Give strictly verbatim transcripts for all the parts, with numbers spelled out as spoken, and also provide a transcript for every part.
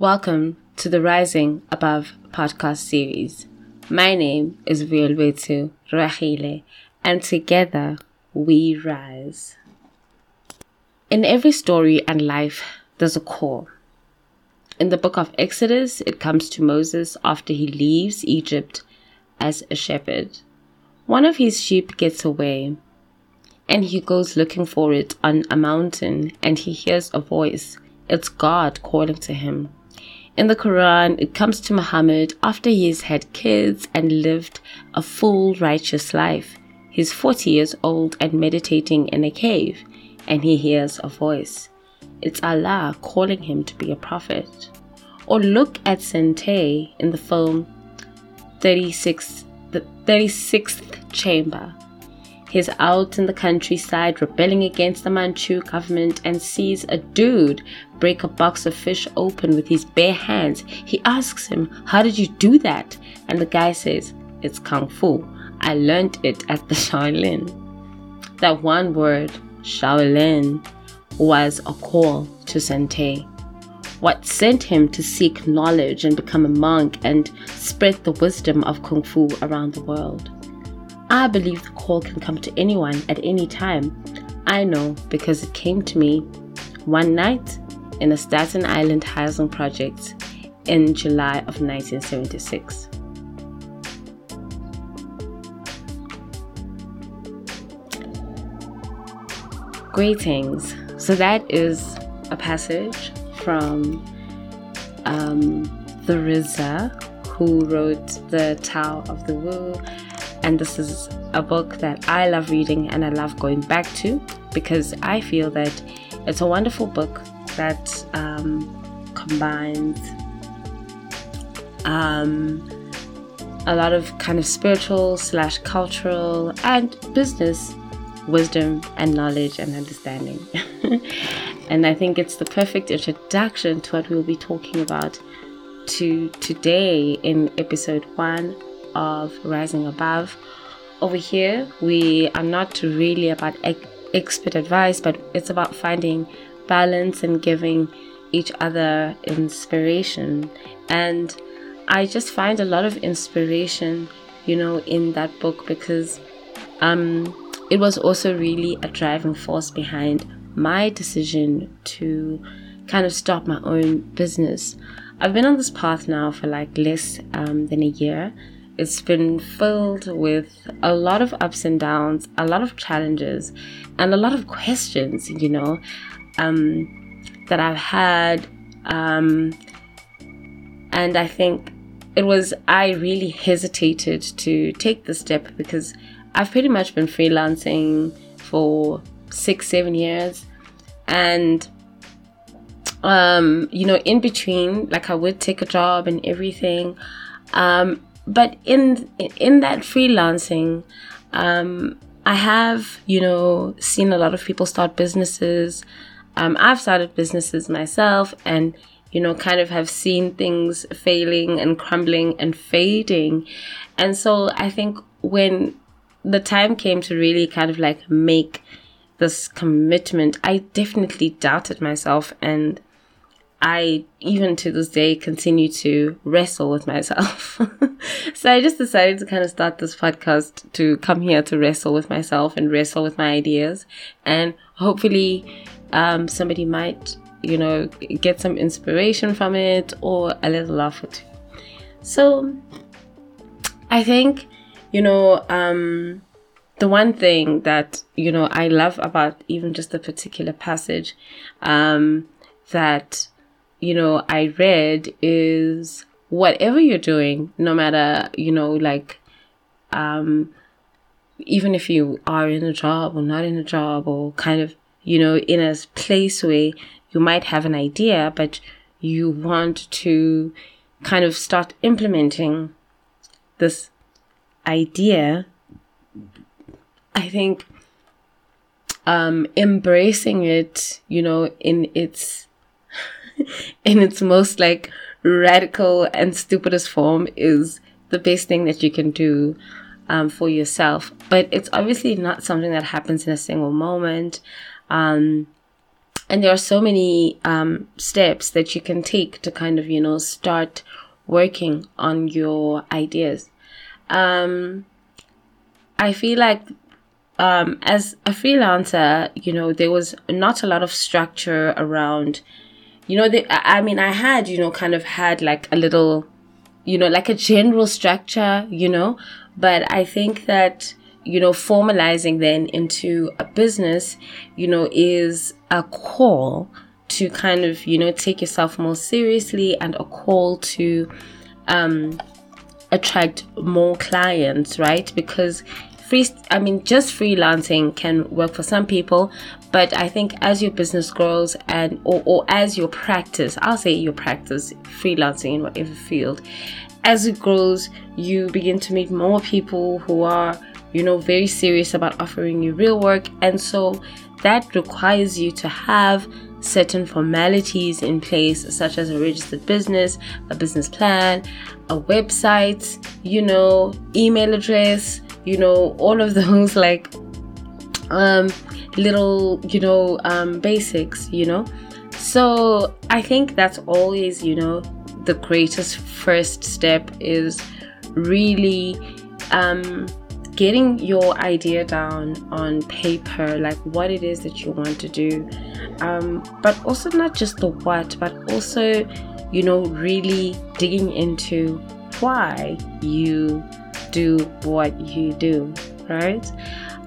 Welcome to the Rising Above podcast series. My name is Vuelwetu Rahile, and together we rise. In every story and life, there's a core. In the book of Exodus, it comes to Moses after he leaves Egypt as a shepherd. One of his sheep gets away, and he goes looking for it on a mountain, and he hears a voice. It's God calling to him. In the Quran, it comes to Muhammad after he has had kids and lived a full righteous life. He's forty years old and meditating in a cave, and he hears a voice. It's Allah calling him to be a prophet. Or look at Sente in the film thirty-six, the thirty-sixth Chamber. He's out in the countryside rebelling against the Manchu government and sees a dude break a box of fish open with his bare hands. He asks him, "How did you do that?" And the guy says, "It's Kung Fu. I learned it at the Shaolin." That one word, Shaolin, was a call to Sente. What sent him to seek knowledge and become a monk and spread the wisdom of Kung Fu around the world. I believe the call can come to anyone at any time. I know because it came to me one night in a Staten Island housing project in July of nineteen seventy-six. Greetings. So that is a passage from um, the R Z A, who wrote the Tao of the Wu. And this is a book that I love reading and I love going back to because I feel that it's a wonderful book that um, combines um, a lot of kind of spiritual slash cultural and business wisdom and knowledge and understanding. And I think it's the perfect introduction to what we'll be talking about to today in episode one of Rising Above. Over here we are not really about ex- expert advice, but it's about finding balance and giving each other inspiration. And I just find a lot of inspiration, you know, in that book because um it was also really a driving force behind my decision to kind of start my own business. I've been on this path now for like less um, than a year. It's been filled with a lot of ups and downs, a lot of challenges, and a lot of questions, you know, um, that I've had. Um, and I think it was, I really hesitated to take the step because I've pretty much been freelancing for six, seven years. And, um, you know, in between, like I would take a job and everything. Um, But in in that freelancing, um, I have, you know, seen a lot of people start businesses. Um, I've started businesses myself and, you know, kind of have seen things failing and crumbling and fading. And so I think when the time came to really kind of like make this commitment, I definitely doubted myself, and I, even to this day, continue to wrestle with myself. So I just decided to kind of start this podcast to come here to wrestle with myself and wrestle with my ideas. And hopefully um, somebody might, you know, get some inspiration from it or a little laugh or two. So I think, you know, um, the one thing that, you know, I love about even just the particular passage um, that... you know, I read is whatever you're doing, no matter, you know, like, um, even if you are in a job or not in a job or kind of, you know, in a place where you might have an idea, but you want to kind of start implementing this idea, I think, um, embracing it, you know, in its... in its most like radical and stupidest form is the best thing that you can do um, for yourself. But it's obviously not something that happens in a single moment. Um, and there are so many um, steps that you can take to kind of, you know, start working on your ideas. Um, I feel like um, as a freelancer, you know, there was not a lot of structure around, you know, the, I mean, I had, you know, kind of had like a little, you know, like a general structure, you know, but I think that, you know, formalizing then into a business, you know, is a call to kind of, you know, take yourself more seriously, and a call to um, attract more clients, right? Because free, I mean, just freelancing can work for some people, but I think as your business grows and or, or as your practice, I'll say your practice, freelancing in whatever field, as it grows, you begin to meet more people who are, you know, very serious about offering you real work. And so that requires you to have certain formalities in place, such as a registered business, a business plan, a website, you know, email address, you know, all of those like um, little, you know, um, basics, you know. So I think that's always, you know, the greatest first step is really um, getting your idea down on paper, like what it is that you want to do, um, but also not just the what, but also, you know, really digging into why you do what you do, right?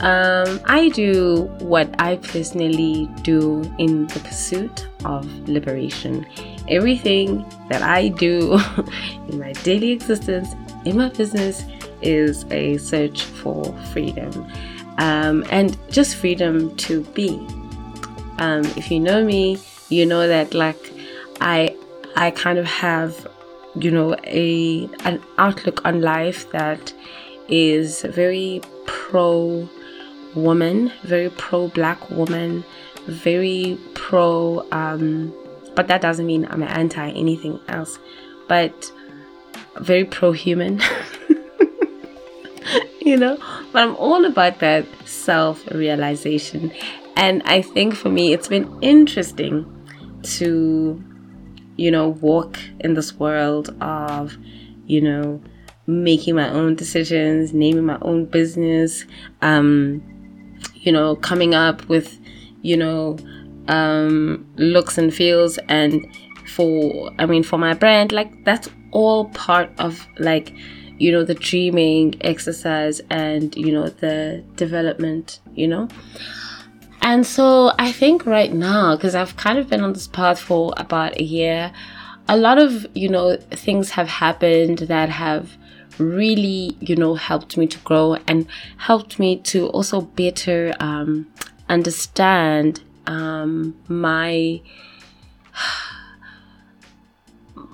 Um, I do what I personally do in the pursuit of liberation. Everything that I do in my daily existence, in my business, is a search for freedom, um, and just freedom to be. Um, if you know me, you know that like I, I kind of have, you know, a an outlook on life that is very pro woman, very pro black woman, very pro, um, but that doesn't mean I'm anti anything else, but very pro human, you know, but I'm all about that self-realization. And I think for me, it's been interesting to, you know, walk in this world of, you know, making my own decisions, naming my own business, um, you know, coming up with, you know, um, looks and feels, and for, I mean, for my brand, like that's all part of like, you know, the dreaming exercise and, you know, the development, you know. And so I think right now, because I've kind of been on this path for about a year, a lot of, you know, things have happened that have really, you know, helped me to grow and helped me to also better um, understand um, my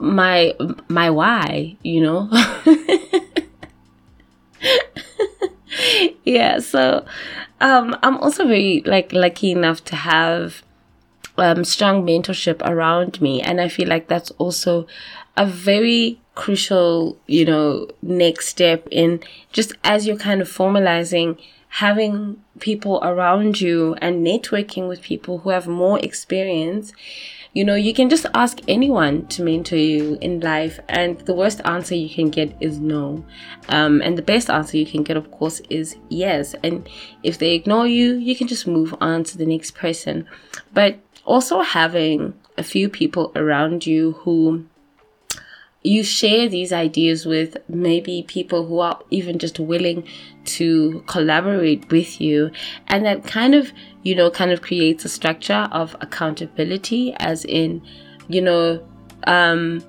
my my why, you know. Yeah, so um, I'm also very like lucky enough to have um, strong mentorship around me, and I feel like that's also a very crucial, you know, next step in just as you're kind of formalizing, having people around you and networking with people who have more experience. You know, you can just ask anyone to mentor you in life, and the worst answer you can get is no, um, and the best answer you can get, of course, is yes. And if they ignore you, you can just move on to the next person. But also having a few people around you who you share these ideas with, maybe people who are even just willing to collaborate with you, and that kind of, you know, kind of creates a structure of accountability, as in, you know, um,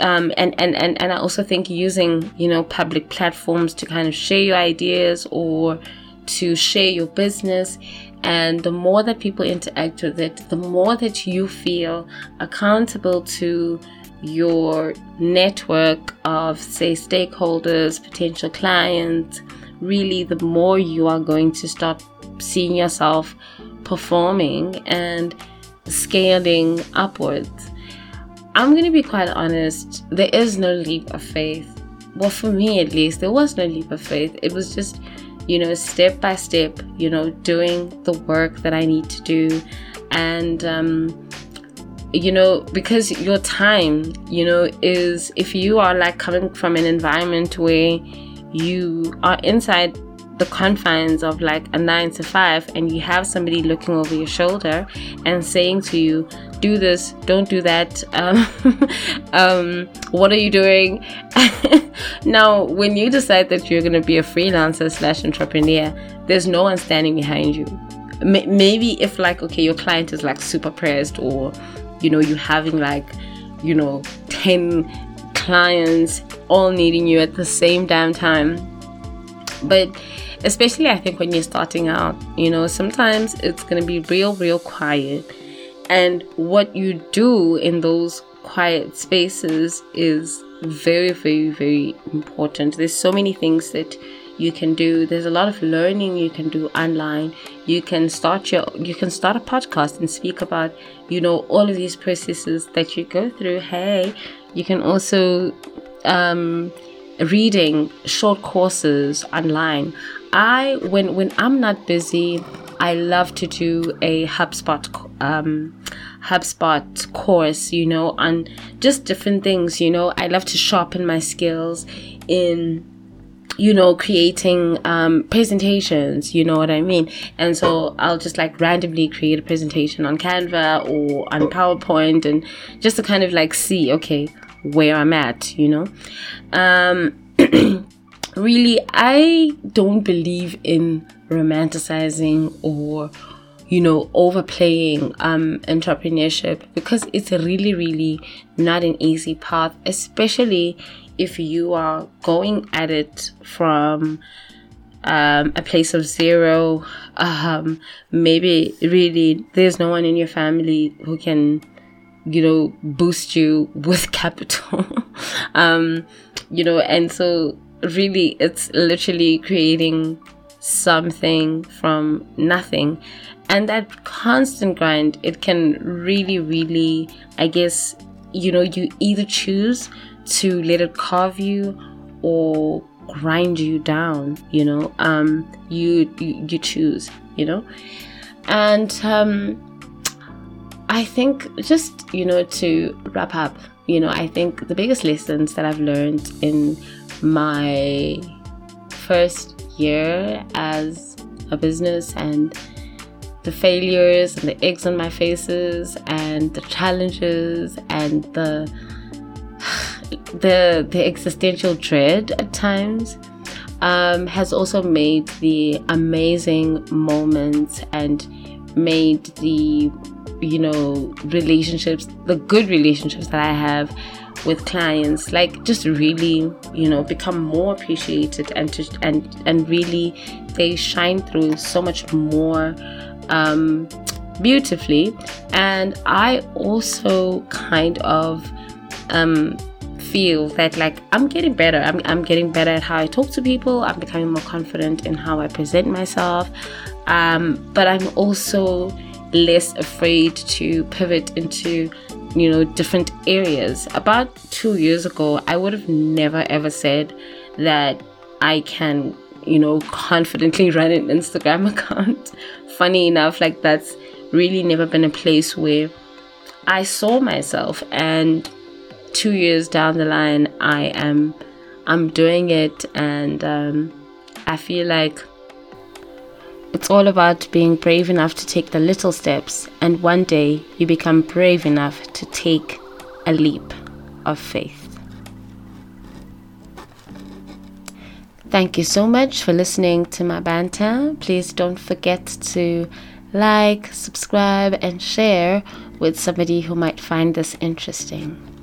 um, and, and, and, and I also think using, you know, public platforms to kind of share your ideas or to share your business. And the more that people interact with it, the more that you feel accountable to your network of, say, stakeholders, potential clients, really the more you are going to start seeing yourself performing and scaling upwards. I'm going to be quite honest, there is no leap of faith. Well, for me at least, there was no leap of faith. It was just, you know, step by step, you know, doing the work that I need to do And um you know, because your time, you know, is, if you are like coming from an environment where you are inside the confines of like a nine to five and you have somebody looking over your shoulder and saying to you, do this, don't do that, um, um, what are you doing? Now, when you decide that you're going to be a freelancer slash entrepreneur, there's no one standing behind you. M- maybe if like, okay, your client is like super pressed, or, you know, you're having like, you know, ten clients all needing you at the same damn time. But especially I think when you're starting out, you know, sometimes it's going to be real, real quiet. And what you do in those quiet spaces is very, very, very important. There's so many things that you can do. There's a lot of learning you can do online. You can start your, you can start a podcast and speak about, you know, all of these processes that you go through. Hey, you can also, um, reading short courses online. I, when, when I'm not busy, I love to do a HubSpot, um, HubSpot course, you know, on just different things, you know. I love to sharpen my skills in, you know, creating um presentations, you know what I mean? And so I'll just like randomly create a presentation on Canva or on PowerPoint, and just to kind of like see, okay, where I'm at, you know. Um really, I don't believe in romanticizing or, you know, overplaying um entrepreneurship, because it's really, really not an easy path, especially if you are going at it from um, a place of zero. Um, maybe really there's no one in your family who can, you know, boost you with capital. um, you know, and so really it's literally creating something from nothing. And that constant grind, it can really, really, I guess, you know, you either choose to let it carve you or grind you down, you know. Um you you, you choose, you know. And um I think, just, you know, to wrap up, you know, I think the biggest lessons that I've learned in my first year as a business, and the failures and the eggs on my faces and the challenges and the the the existential dread at times, um, has also made the amazing moments and made the, you know, relationships, the good relationships that I have with clients, like, just really, you know, become more appreciated, and to, and and really they shine through so much more um, beautifully. And I also kind of um feel that like I'm getting better. I'm, I'm getting better at how I talk to people. I'm becoming more confident in how I present myself, um but I'm also less afraid to pivot into, you know, different areas. About two years ago, I would have never ever said that I can, you know, confidently run an Instagram account. Funny enough, like, that's really never been a place where I saw myself. And two years down the line, I am I'm doing it, and um, I feel like it's all about being brave enough to take the little steps, and one day you become brave enough to take a leap of faith. Thank you so much for listening to my banter. Please don't forget to like, subscribe, and share with somebody who might find this interesting.